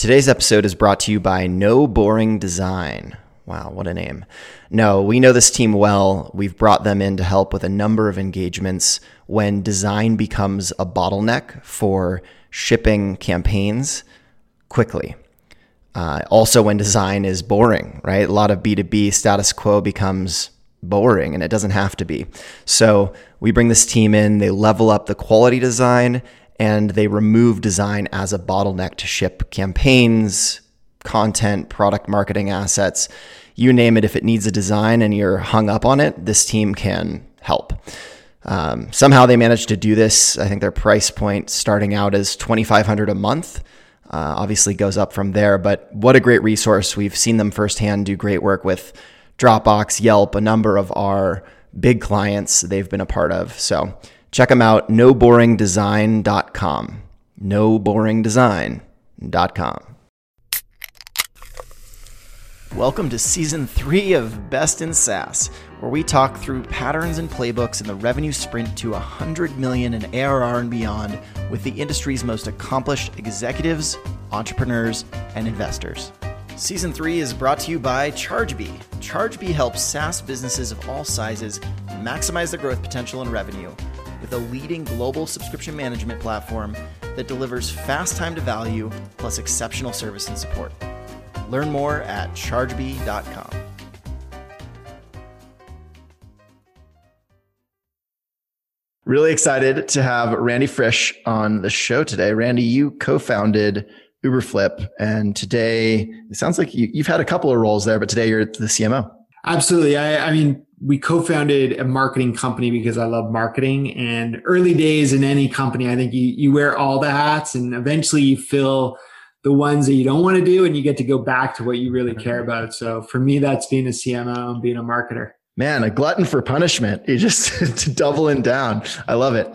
Today's episode is brought to you by No Boring Design. Wow, what a name. No, we know this team well. We've brought them in to help with a number of engagements when design becomes a bottleneck for shipping campaigns quickly. Also when design is boring, right? A lot of B2B status quo becomes boring, and it doesn't have to be. So we bring this team in, they level up the quality design, and they remove design as a bottleneck to ship campaigns, content, product marketing assets, you name it. If it needs a design and you're hung up on it, this team can help. Somehow they managed to do this. I think their price point starting out is $2,500 a month. Obviously goes up from there, but what a great resource. We've seen them firsthand do great work with Dropbox, Yelp, a number of our big clients they've been a part of. So check them out, noboringdesign.com, noboringdesign.com. Welcome to Season 3 of Best in SaaS, where we talk through patterns and playbooks in the revenue sprint to $100 million in ARR and beyond with the industry's most accomplished executives, entrepreneurs, and investors. Season 3 is brought to you by ChargeBee. ChargeBee helps SaaS businesses of all sizes maximize their growth potential and revenue with a leading global subscription management platform that delivers fast time to value plus exceptional service and support. Learn more at chargebee.com. Really excited to have Randy Frisch on the show today. Randy, you co-founded Uberflip, and today it sounds like you've had a couple of roles there, but today you're the CMO. Absolutely. I mean, we co-founded a marketing company because I love marketing, and early days in any company, I think you wear all the hats and eventually you fill the ones that you don't want to do, and you get to go back to what you really care about. So for me, that's being a CMO and being a marketer. Man, a glutton for punishment. You just doubling down. I love it.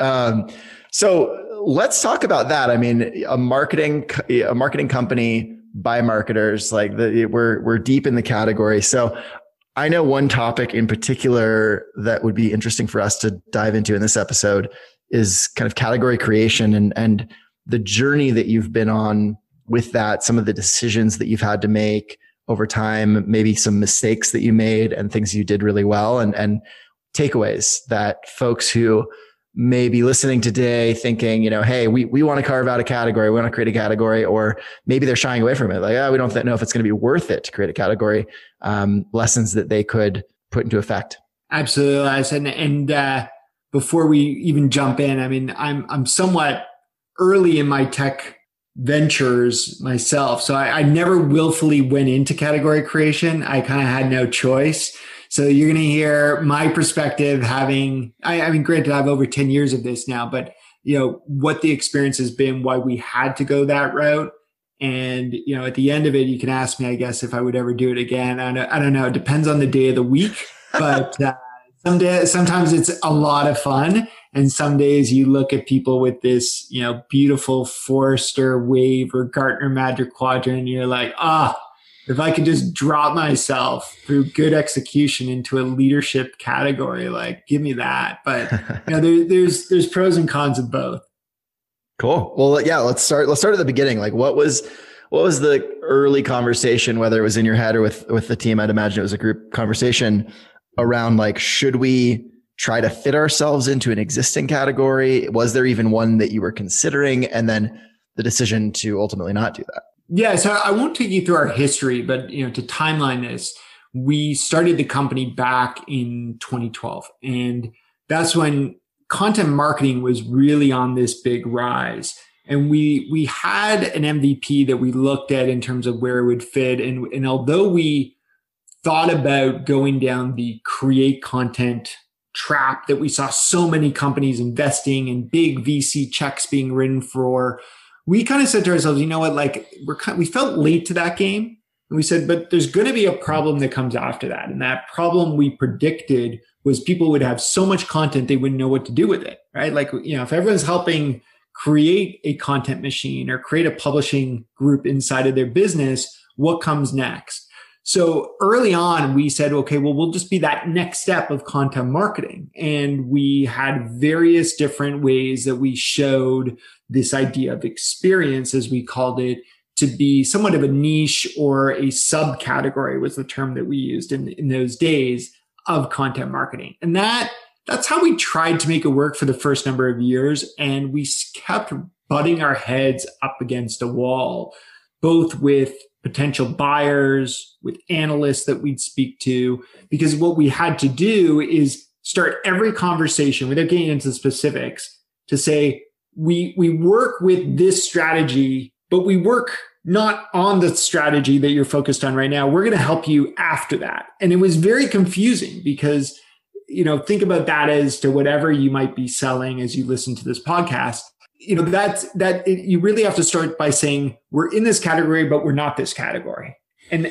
So let's talk about that. I mean, a marketing company by marketers, like we're deep in the category. So I know one topic in particular that would be interesting for us to dive into in this episode is kind of category creation and the journey that you've been on with that, some of the decisions that you've had to make over time, maybe some mistakes that you made and things you did really well, and takeaways that folks who may be listening today thinking, you know, hey, we want to carve out a category. We want to create a category, or maybe they're shying away from it. Like, we don't know if it's going to be worth it to create a category, lessons that they could put into effect. Absolutely. And before we even jump in, I mean, I'm somewhat early in my tech ventures myself. So I never willfully went into category creation. I kind of had no choice. So you're going to hear my perspective having, I mean, granted, I have over 10 years of this now, but you know, what the experience has been, why we had to go that route. And, you know, at the end of it, you can ask me, I guess, if I would ever do it again. I don't know. It depends on the day of the week, but sometimes it's a lot of fun. And some days you look at people with this, you know, beautiful Forrester Wave or Gartner Magic Quadrant, and you're like, if I could just drop myself through good execution into a leadership category, like, give me that. But you know, there's pros and cons of both. Cool. Well, yeah, let's start at the beginning. Like, what was the early conversation, whether it was in your head or with the team? I'd imagine it was a group conversation around, like, should we try to fit ourselves into an existing category? Was there even one that you were considering? And then the decision to ultimately not do that. Yeah. So I won't take you through our history, but you know, to timeline this, we started the company back in 2012. And that's when content marketing was really on this big rise. And we had an MVP that we looked at in terms of where it would fit. And although we thought about going down the create content trap that we saw so many companies investing and big VC checks being written for, we kind of said to ourselves, you know what, like we felt late to that game. And we said, but there's going to be a problem that comes after that. And that problem we predicted was people would have so much content, they wouldn't know what to do with it, right? Like, you know, if everyone's helping create a content machine or create a publishing group inside of their business, what comes next? So early on, we said, okay, well, we'll just be that next step of content marketing. And we had various different ways that we showed this idea of experience, as we called it, to be somewhat of a niche or a subcategory, was the term that we used in those days, of content marketing. And that's how we tried to make it work for the first number of years. And we kept butting our heads up against a wall, both with potential buyers, with analysts that we'd speak to, because what we had to do is start every conversation without getting into the specifics to say, we work with this strategy, but we work not on the strategy that you're focused on right now. We're going to help you after that. And it was very confusing because, you know, think about that as to whatever you might be selling as you listen to this podcast. You know, you really have to start by saying, we're in this category, but we're not this category. And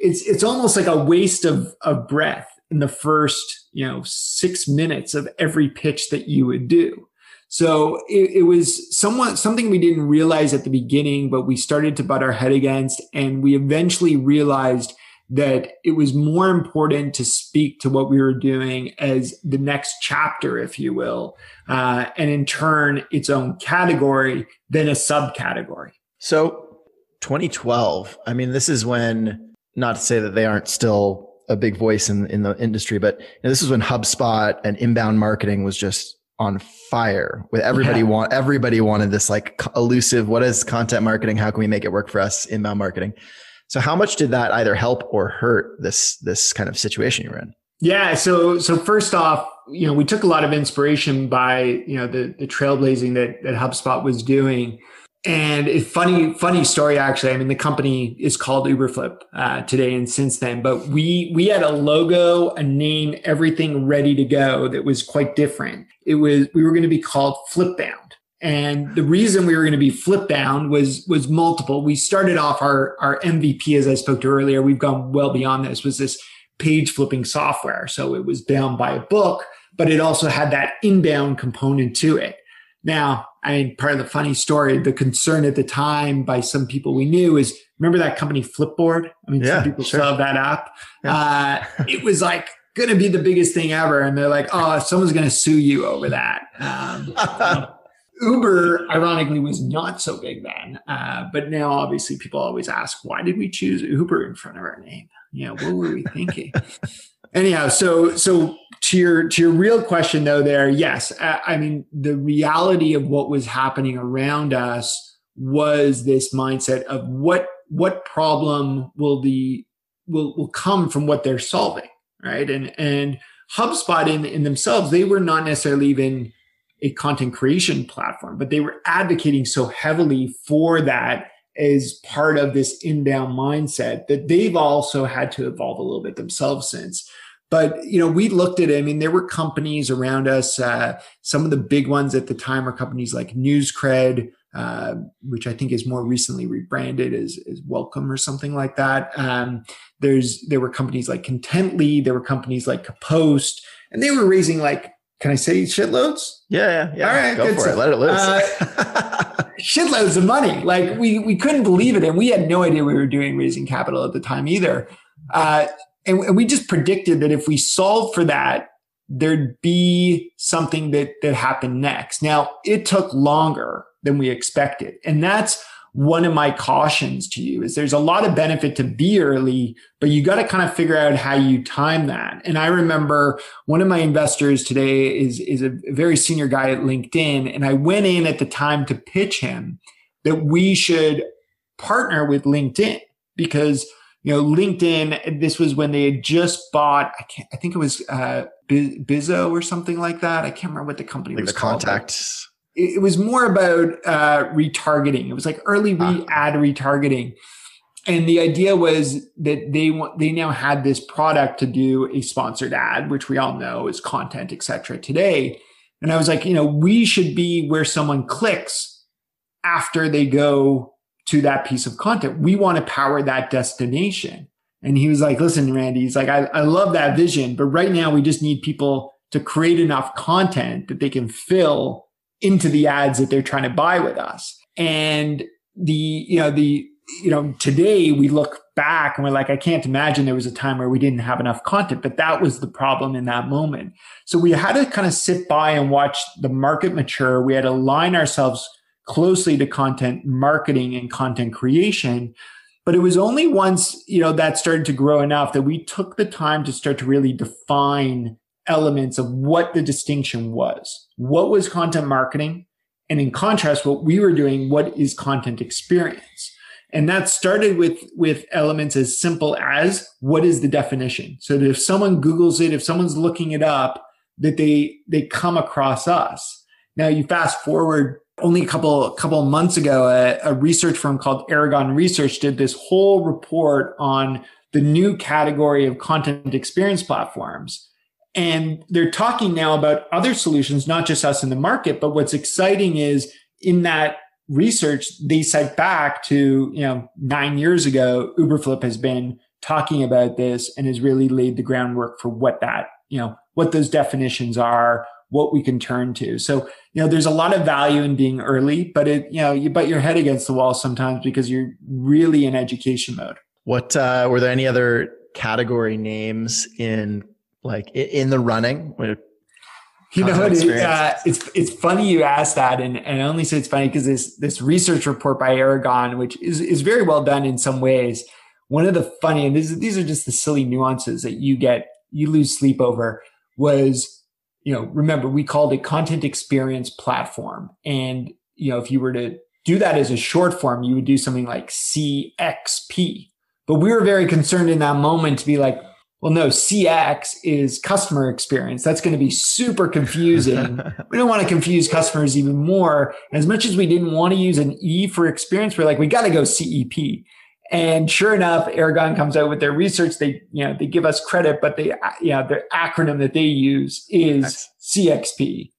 it's almost like a waste of breath in the first, 6 minutes of every pitch that you would do. So it was something we didn't realize at the beginning, but we started to butt our head against, and we eventually realized that it was more important to speak to what we were doing as the next chapter, if you will, and in turn, its own category than a subcategory. So 2012, I mean, this is when, not to say that they aren't still a big voice in the industry, but this is when HubSpot and inbound marketing was just on fire with everybody. Yeah. Everybody wanted this like elusive, what is content marketing? How can we make it work for us? Inbound marketing. So how much did that either help or hurt this kind of situation you're in? Yeah. So first off, we took a lot of inspiration by, the trailblazing that HubSpot was doing. And a funny story, actually. I mean, the company is called Uberflip today and since then, but we had a logo, a name, everything ready to go that was quite different. We were going to be called Flipbound. And the reason we were going to be Flipbound was multiple. We started off our MVP, as I spoke to earlier, we've gone well beyond this, was this page flipping software. So it was bound by a book, but it also had that inbound component to it. Now, I mean, part of the funny story, the concern at the time by some people we knew is, remember that company Flipboard? I mean, yeah, some people saw that app. Yeah. It was like going to be the biggest thing ever. And they're like, oh, someone's going to sue you over that. Uber, ironically, was not so big then. But now, obviously, people always ask, why did we choose Uber in front of our name? What were we thinking? Anyhow, so to your real question though, there, yes, I mean, the reality of what was happening around us was this mindset of what problem will come from what they're solving, right? And HubSpot in themselves, they were not necessarily even a content creation platform, but they were advocating so heavily for that as part of this inbound mindset that they've also had to evolve a little bit themselves since. But, we looked at it. I mean, there were companies around us. Some of the big ones at the time were companies like NewsCred, which I think is more recently rebranded as Welcome or something like that. There were companies like Contently. There were companies like Kapost. And they were raising like, can I say shitloads? Yeah. All right. Go for it. Let it loose. Shitloads of money. Like we couldn't believe it. And we had no idea we were doing raising capital at the time either. And we just predicted that if we solved for that, there'd be something that happened next. Now, it took longer than we expected. And that's one of my cautions to you is there's a lot of benefit to be early, but you got to kind of figure out how you time that. And I remember one of my investors today is a very senior guy at LinkedIn. And I went in at the time to pitch him that we should partner with LinkedIn because LinkedIn, this was when they had just bought, I think it was Bizo or something like that. I can't remember what the company was called. Contacts. It was more about retargeting. It was like early ad retargeting. And the idea was that they now had this product to do a sponsored ad, which we all know is content, et cetera, today. And I was like, we should be where someone clicks after they go to that piece of content. We want to power that destination. And he was like, listen, Randy, he's like, I love that vision, but right now we just need people to create enough content that they can fill into the ads that they're trying to buy with us. And today we look back and we're like, I can't imagine there was a time where we didn't have enough content, but that was the problem in that moment. So we had to kind of sit by and watch the market mature. We had to align ourselves closely to content marketing and content creation. But it was only once, you know, that started to grow enough that we took the time to start to really define elements of what the distinction was. What was content marketing? And in contrast, what we were doing, what is content experience? And that started with elements as simple as what is the definition? So that if someone Googles it, if someone's looking it up, that they come across us. Now you fast forward only a couple of months ago, a research firm called Aragon Research did this whole report on the new category of content experience platforms. And they're talking now about other solutions, not just us in the market. But what's exciting is in that research, they cite back to, 9 years ago, Uberflip has been talking about this and has really laid the groundwork for what that, what those definitions are, what we can turn to. So, there's a lot of value in being early, but you butt your head against the wall sometimes because you're really in education mode. What, were there any other category names in the running? It's funny you asked that. And I only say it's funny because this research report by Aragon, which is very well done in some ways. One of the funny, and these are just the silly nuances that you lose sleep over, was, remember we called it content experience platform. And, if you were to do that as a short form, you would do something like CXP. But we were very concerned in that moment to be like, well, no, CX is customer experience. That's going to be super confusing. We don't want to confuse customers even more. As much as we didn't want to use an E for experience, we're like, we got to go CEP. And sure enough, Aragon comes out with their research. They, they give us credit, but they, their acronym that they use is CXP.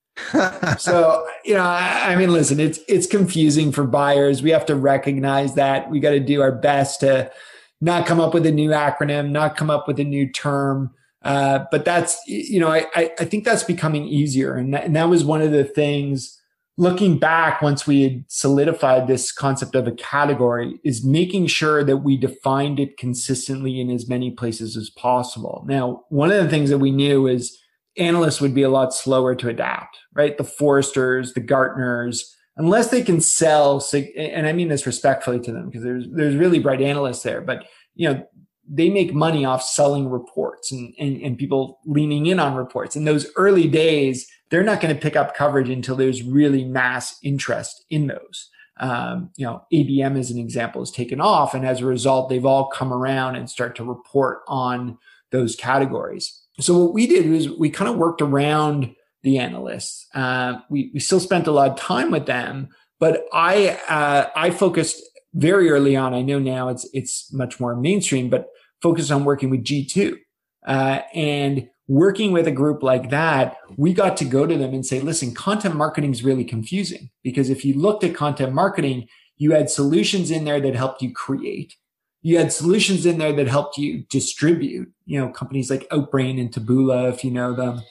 So, listen, it's confusing for buyers. We have to recognize that. We got to do our best to not come up with a new acronym, not come up with a new term. But that's, I think that's becoming easier. And that was one of the things looking back once we had solidified this concept of a category is making sure that we defined it consistently in as many places as possible. Now, one of the things that we knew is analysts would be a lot slower to adapt, right? The Forresters, the Gartners, unless they can sell, and I mean this respectfully to them because there's really bright analysts there, but they make money off selling reports and people leaning in on reports. In those early days, they're not going to pick up coverage until there's really mass interest in those. ABM as an example is taken off, and as a result, they've all come around and start to report on those categories. So what we did was we kind of worked around the analysts. We still spent a lot of time with them, but I focused very early on. I know now it's much more mainstream, but focused on working with G2. And working with a group like that, we got to go to them and say, listen, content marketing is really confusing because if you looked at content marketing, you had solutions in there that helped you create. You had solutions in there that helped you distribute, companies like Outbrain and Taboola, if you know them.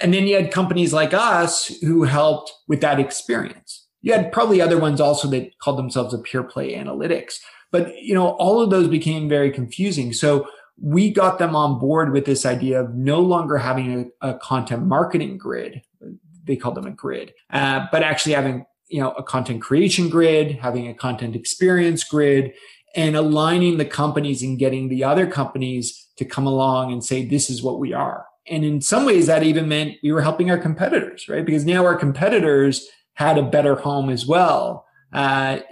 And then you had companies like us who helped with that experience. You had probably other ones also that called themselves a pure play analytics. But, all of those became very confusing. So we got them on board with this idea of no longer having a content marketing grid. They called them a grid, but actually having, a content creation grid, having a content experience grid, and aligning the companies and getting the other companies to come along and say, this is what we are. And in some ways, that even meant we were helping our competitors, right? Because now our competitors had a better home as well. But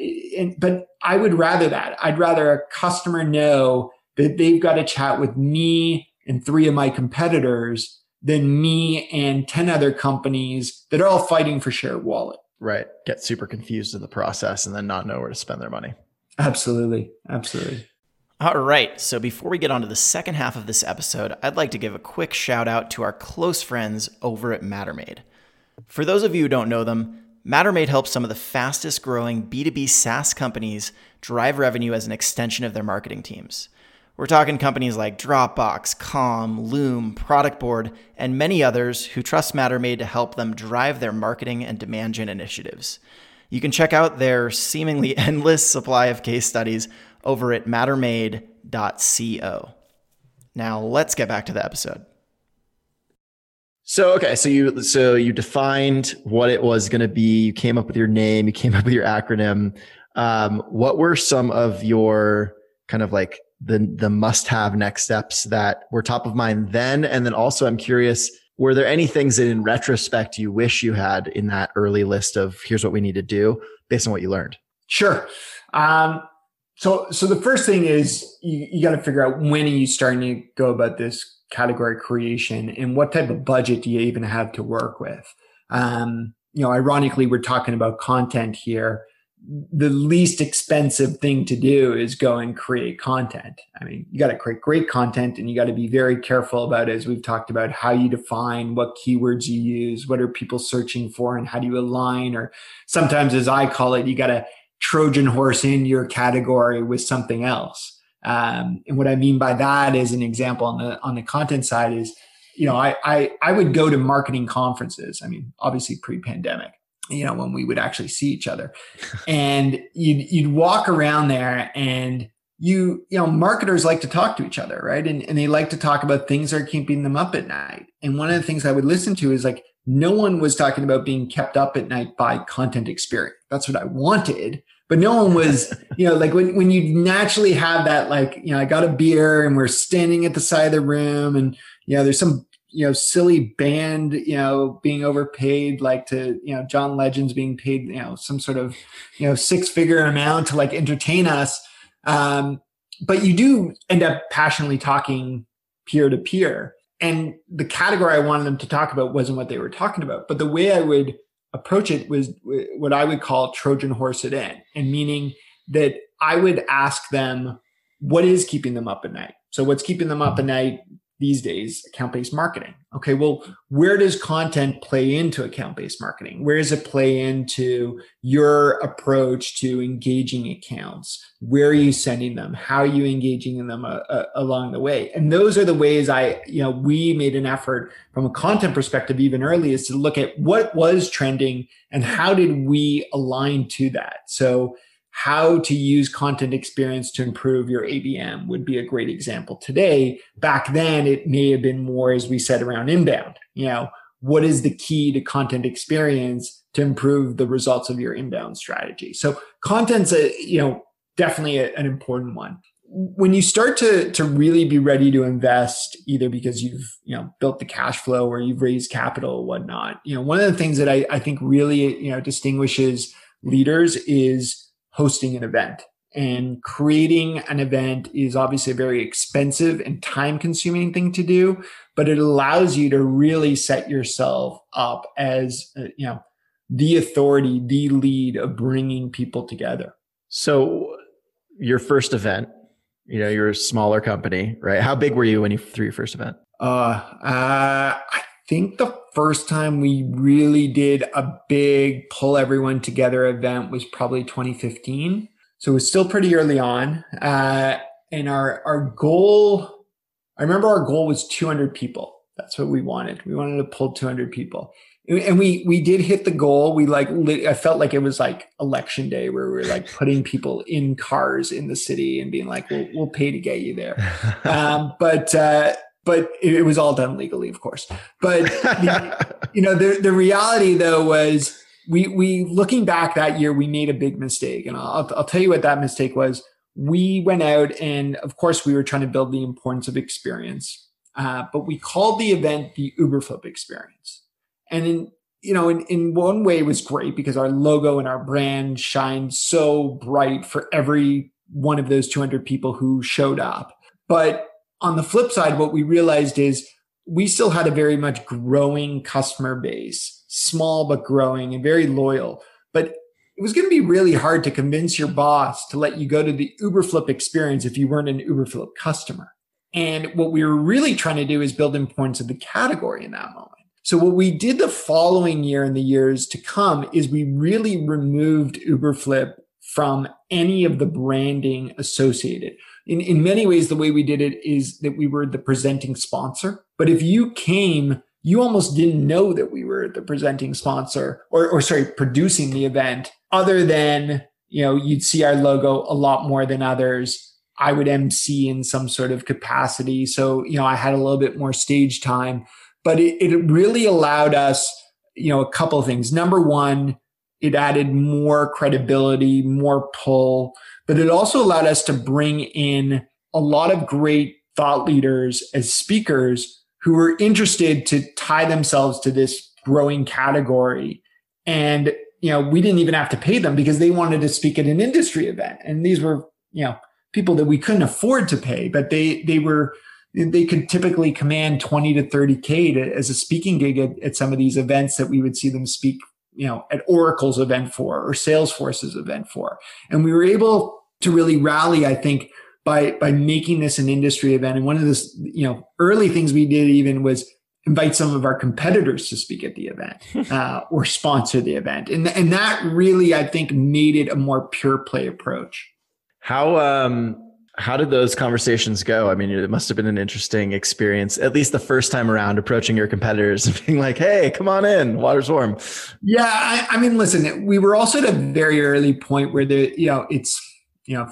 I would rather that. I'd rather a customer know that they've got to chat with me and three of my competitors than me and 10 other companies that are all fighting for share of wallet. Right. Get super confused in the process and then not know where to spend their money. Absolutely. Absolutely. All right, so before we get on to the second half of this episode, I'd like to give a quick shout out to our close friends over at Mattermade. For those of you who don't know them, Mattermade helps some of the fastest growing B2B SaaS companies drive revenue as an extension of their marketing teams. We're talking companies like Dropbox, Calm, Loom, Productboard, and many others who trust Mattermade to help them drive their marketing and demand gen initiatives. You can check out their seemingly endless supply of case studies over at mattermade.co. Now let's get back to the episode. So, okay. So you defined what it was going to be. You came up with your name, you came up with your acronym. What were some of your kind of like the must-have next steps that were top of mind then? And then also I'm curious, were there any things that in retrospect you wish you had in that early list of here's what we need to do based on what you learned? Sure. So the first thing is you got to figure out when are you starting to go about this category creation and what type of budget do you even have to work with? Ironically, we're talking about content here. The least expensive thing to do is go and create content. I mean, you got to create great content and you got to be very careful about, as we've talked about, how you define, what keywords you use, what are people searching for, and how do you align, or sometimes, as I call it, you got to Trojan horse in your category with something else. And what I mean by that is an example on the content side is, I would go to marketing conferences. I mean, obviously pre-pandemic, when we would actually see each other, and you'd walk around there and marketers like to talk to each other, right? And they like to talk about things that are keeping them up at night. And one of the things I would listen to is like, no one was talking about being kept up at night by content experience. That's what I wanted. But no one was, like when you naturally have that, I got a beer and we're standing at the side of the room and, there's some, silly band, being overpaid, John Legend's being paid, some sort of, six-figure amount to entertain us. But you do end up passionately talking peer to peer. And the category I wanted them to talk about wasn't what they were talking about. But the way I would approach it was what I would call Trojan horse it in, and meaning that I would ask them what is keeping them up at night. So what's keeping them up at night these days? Account-based marketing. Okay, well, where does content play into account-based marketing? Where does it play into your approach to engaging accounts? Where are you sending them? How are you engaging them along the way? And those are the ways we made an effort from a content perspective even early is to look at what was trending and how did we align to that? So how to use content experience to improve your ABM would be a great example today. Back then, it may have been more, as we said, around inbound. What is the key to content experience to improve the results of your inbound strategy? So content's definitely an important one. When you start to really be ready to invest, either because you've built the cash flow or you've raised capital or whatnot, one of the things that I think really distinguishes leaders is hosting an event. And creating an event is obviously a very expensive and time-consuming thing to do, but it allows you to really set yourself up as the authority, the lead of bringing people together. So your first event, you're a smaller company, right? How big were you when you threw your first event? I think the first time we really did a big pull everyone together event was probably 2015. So it was still pretty early on. And our goal, I remember our goal was 200 people. That's what we wanted. We wanted to pull 200 people. And we did hit the goal. I felt like it was election day where we were putting people in cars in the city and being like, we'll pay to get you there. But it was all done legally, of course. But the reality though was we looking back that year, we made a big mistake, and I'll tell you what that mistake was. We went out and of course we were trying to build the importance of experience, but we called the event the Uberflip experience, and in one way it was great because our logo and our brand shined so bright for every one of those 200 people who showed up, but on the flip side, what we realized is we still had a very much growing customer base, small but growing and very loyal. But it was going to be really hard to convince your boss to let you go to the Uberflip experience if you weren't an Uberflip customer. And what we were really trying to do is build importance of the category in that moment. So what we did the following year and the years to come is we really removed Uberflip from any of the branding associated. In many ways, the way we did it is that we were the presenting sponsor. But if you came, you almost didn't know that we were the presenting sponsor or producing the event, other than, you'd see our logo a lot more than others. I would MC in some sort of capacity. So, I had a little bit more stage time. But it really allowed us, a couple of things. Number one, it added more credibility, more pull, but it also allowed us to bring in a lot of great thought leaders as speakers who were interested to tie themselves to this growing category. And, we didn't even have to pay them because they wanted to speak at an industry event. And these were, people that we couldn't afford to pay, but they could typically command 20 to 30K as a speaking gig at some of these events that we would see them speak, at Oracle's event for, or Salesforce's event for. And we were able to really rally, I think, by making this an industry event. And one of the, early things we did even was invite some of our competitors to speak at the event, or sponsor the event. And that really, I think, made it a more pure play approach. How did those conversations go? I mean, it must have been an interesting experience, at least the first time around, approaching your competitors and being like, hey, come on in, water's warm. Yeah. I mean, listen, we were also at a very early point where if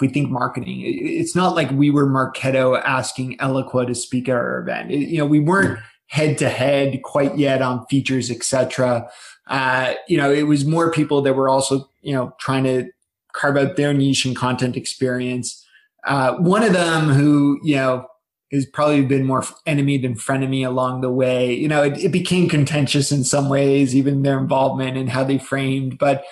we think marketing, it's not like we were Marketo asking Eloqua to speak at our event. We weren't head to head quite yet on features, et cetera. It was more people that were also, trying to carve out their niche and content experience. One of them who, has probably been more enemy than frenemy along the way. It became contentious in some ways, even their involvement and how they framed. But,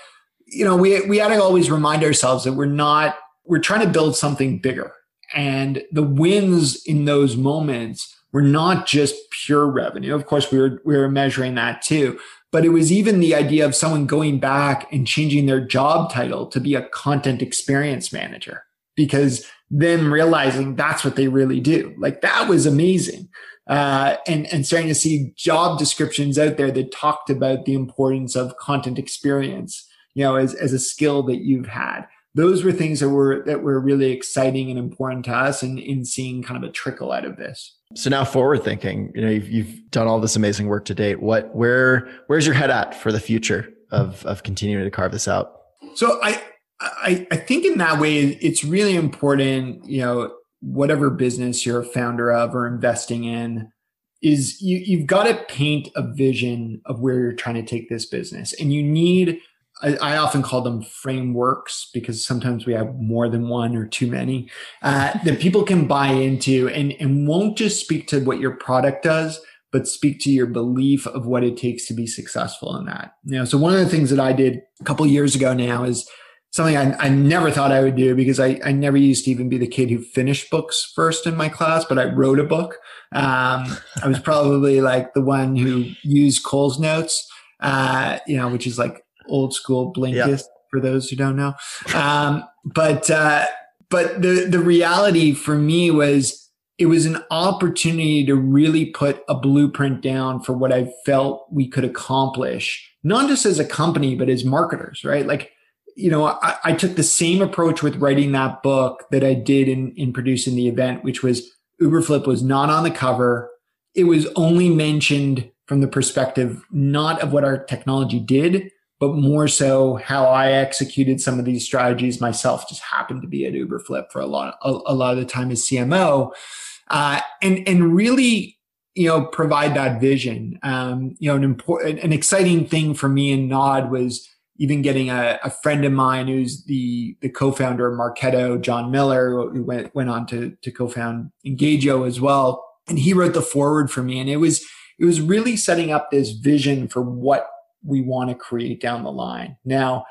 we had to always remind ourselves that we're trying to build something bigger. And the wins in those moments were not just pure revenue. Of course, we were measuring that too. But it was even the idea of someone going back and changing their job title to be a content experience manager, because them realizing that's what they really do. Like, that was amazing. And starting to see job descriptions out there that talked about the importance of content experience, as a skill that you've had. Those were things that were really exciting and important to us, and in seeing kind of a trickle out of this. So now, forward thinking, you've done all this amazing work to date. Where's your head at for the future of continuing to carve this out? So I think in that way, it's really important, whatever business you're a founder of or investing in, is you've got to paint a vision of where you're trying to take this business. And you need, I often call them frameworks, because sometimes we have more than one or too many, that people can buy into and won't just speak to what your product does, but speak to your belief of what it takes to be successful in that. So one of the things that I did a couple of years ago now is something I never thought I would do, because I never used to even be the kid who finished books first in my class, but I wrote a book. I was probably like the one who used Cole's notes, which is like old school Blinkist, yep, for those who don't know. But the reality for me was, it was an opportunity to really put a blueprint down for what I felt we could accomplish, not just as a company, but as marketers, right? Like, I took the same approach with writing that book that I did in producing the event, which was Uberflip was not on the cover. It was only mentioned from the perspective, not of what our technology did, but more so how I executed some of these strategies myself. Just happened to be at Uberflip for a lot of the time as CMO, and really, provide that vision. An exciting thing for me in Nod was even getting a friend of mine who's the co-founder of Marketo, John Miller, who went on to co-found EngageO as well. And he wrote the foreword for me. And it was really setting up this vision for what we want to create down the line. Now,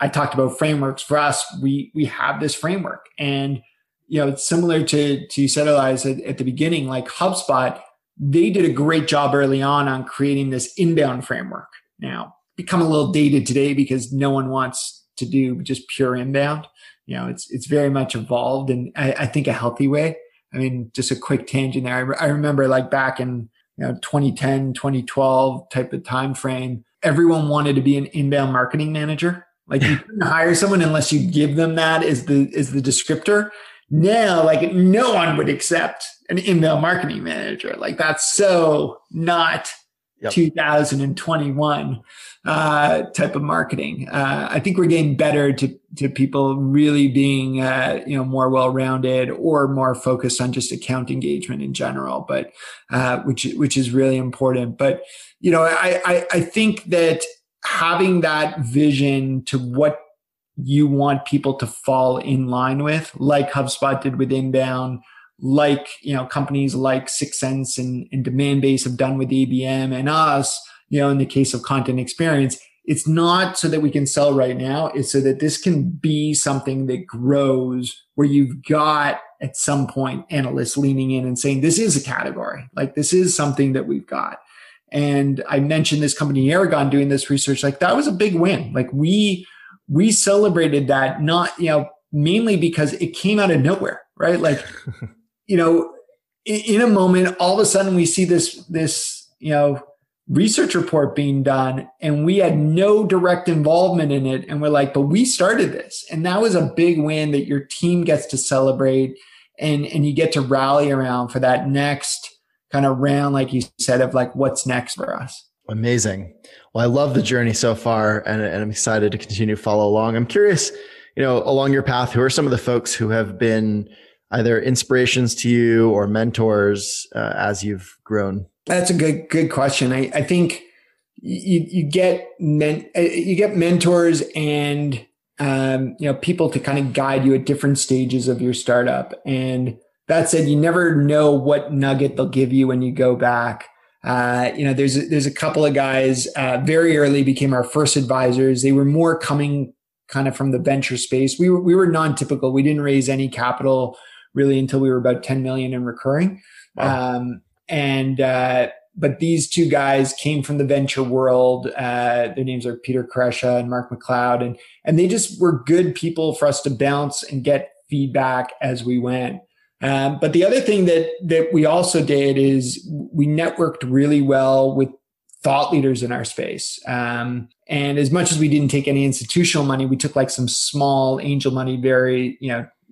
I talked about frameworks. For us, we have this framework. And, it's similar to Setalize at the beginning, like HubSpot, they did a great job early on creating this inbound framework. Now, become a little dated today because no one wants to do just pure inbound. It's very much evolved, and I think a healthy way. I mean, just a quick tangent there. I remember like back in 2010, 2012 type of time frame, everyone wanted to be an inbound marketing manager. Like, you couldn't hire someone unless you give them that as the descriptor. Now, like, no one would accept an inbound marketing manager. Like, that's so not Yep. 2021 type of marketing. I think we're getting better to people really being more well-rounded or more focused on just account engagement in general, but which is really important. But I think that having that vision to what you want people to fall in line with, like HubSpot did with inbound, like, companies like Sixth Sense and Demandbase have done with ABM and us, in the case of content experience, it's not so that we can sell right now. It's so that this can be something that grows, where you've got at some point analysts leaning in and saying, this is a category, like this is something that we've got. And I mentioned this company, Aragon, doing this research, like that was a big win. Like we celebrated that, not, mainly because it came out of nowhere, right? Like, in a moment, all of a sudden we see this, research report being done and we had no direct involvement in it. And we're like, but we started this. And that was a big win that your team gets to celebrate and you get to rally around for that next kind of round, like you said, of like, what's next for us. Amazing. Well, I love the journey so far and I'm excited to continue to follow along. I'm curious, along your path, who are some of the folks who have been either inspirations to you or mentors as you've grown? That's a good question. I think you get mentors and people to kind of guide you at different stages of your startup. And that said, you never know what nugget they'll give you when you go back. There's a couple of guys very early became our first advisors. They were more coming kind of from the venture space. We were non-typical. We didn't raise any capital really until we were about 10 million in recurring. Wow. But these two guys came from the venture world. Their names are Peter Kresha and Mark McLeod. And they just were good people for us to bounce and get feedback as we went. But the other thing that we also did is we networked really well with thought leaders in our space. And as much as we didn't take any institutional money, we took like some small angel money, very,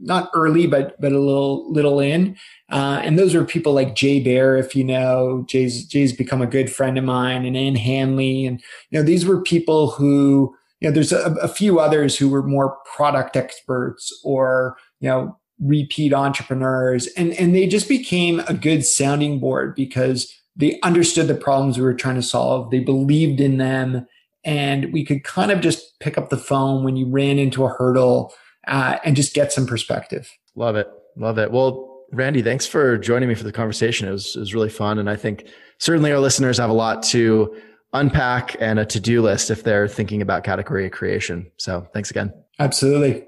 not early, but a little in. And those were people like Jay Baer, if you know, Jay's become a good friend of mine, and Ann Hanley. And, these were people who, there's a few others who were more product experts or, repeat entrepreneurs. And they just became a good sounding board because they understood the problems we were trying to solve. They believed in them. And we could kind of just pick up the phone when you ran into a hurdle and just get some perspective. Love it. Love it. Well, Randy, thanks for joining me for the conversation. It was really fun. And I think certainly our listeners have a lot to unpack and a to-do list if they're thinking about category creation. So thanks again. Absolutely.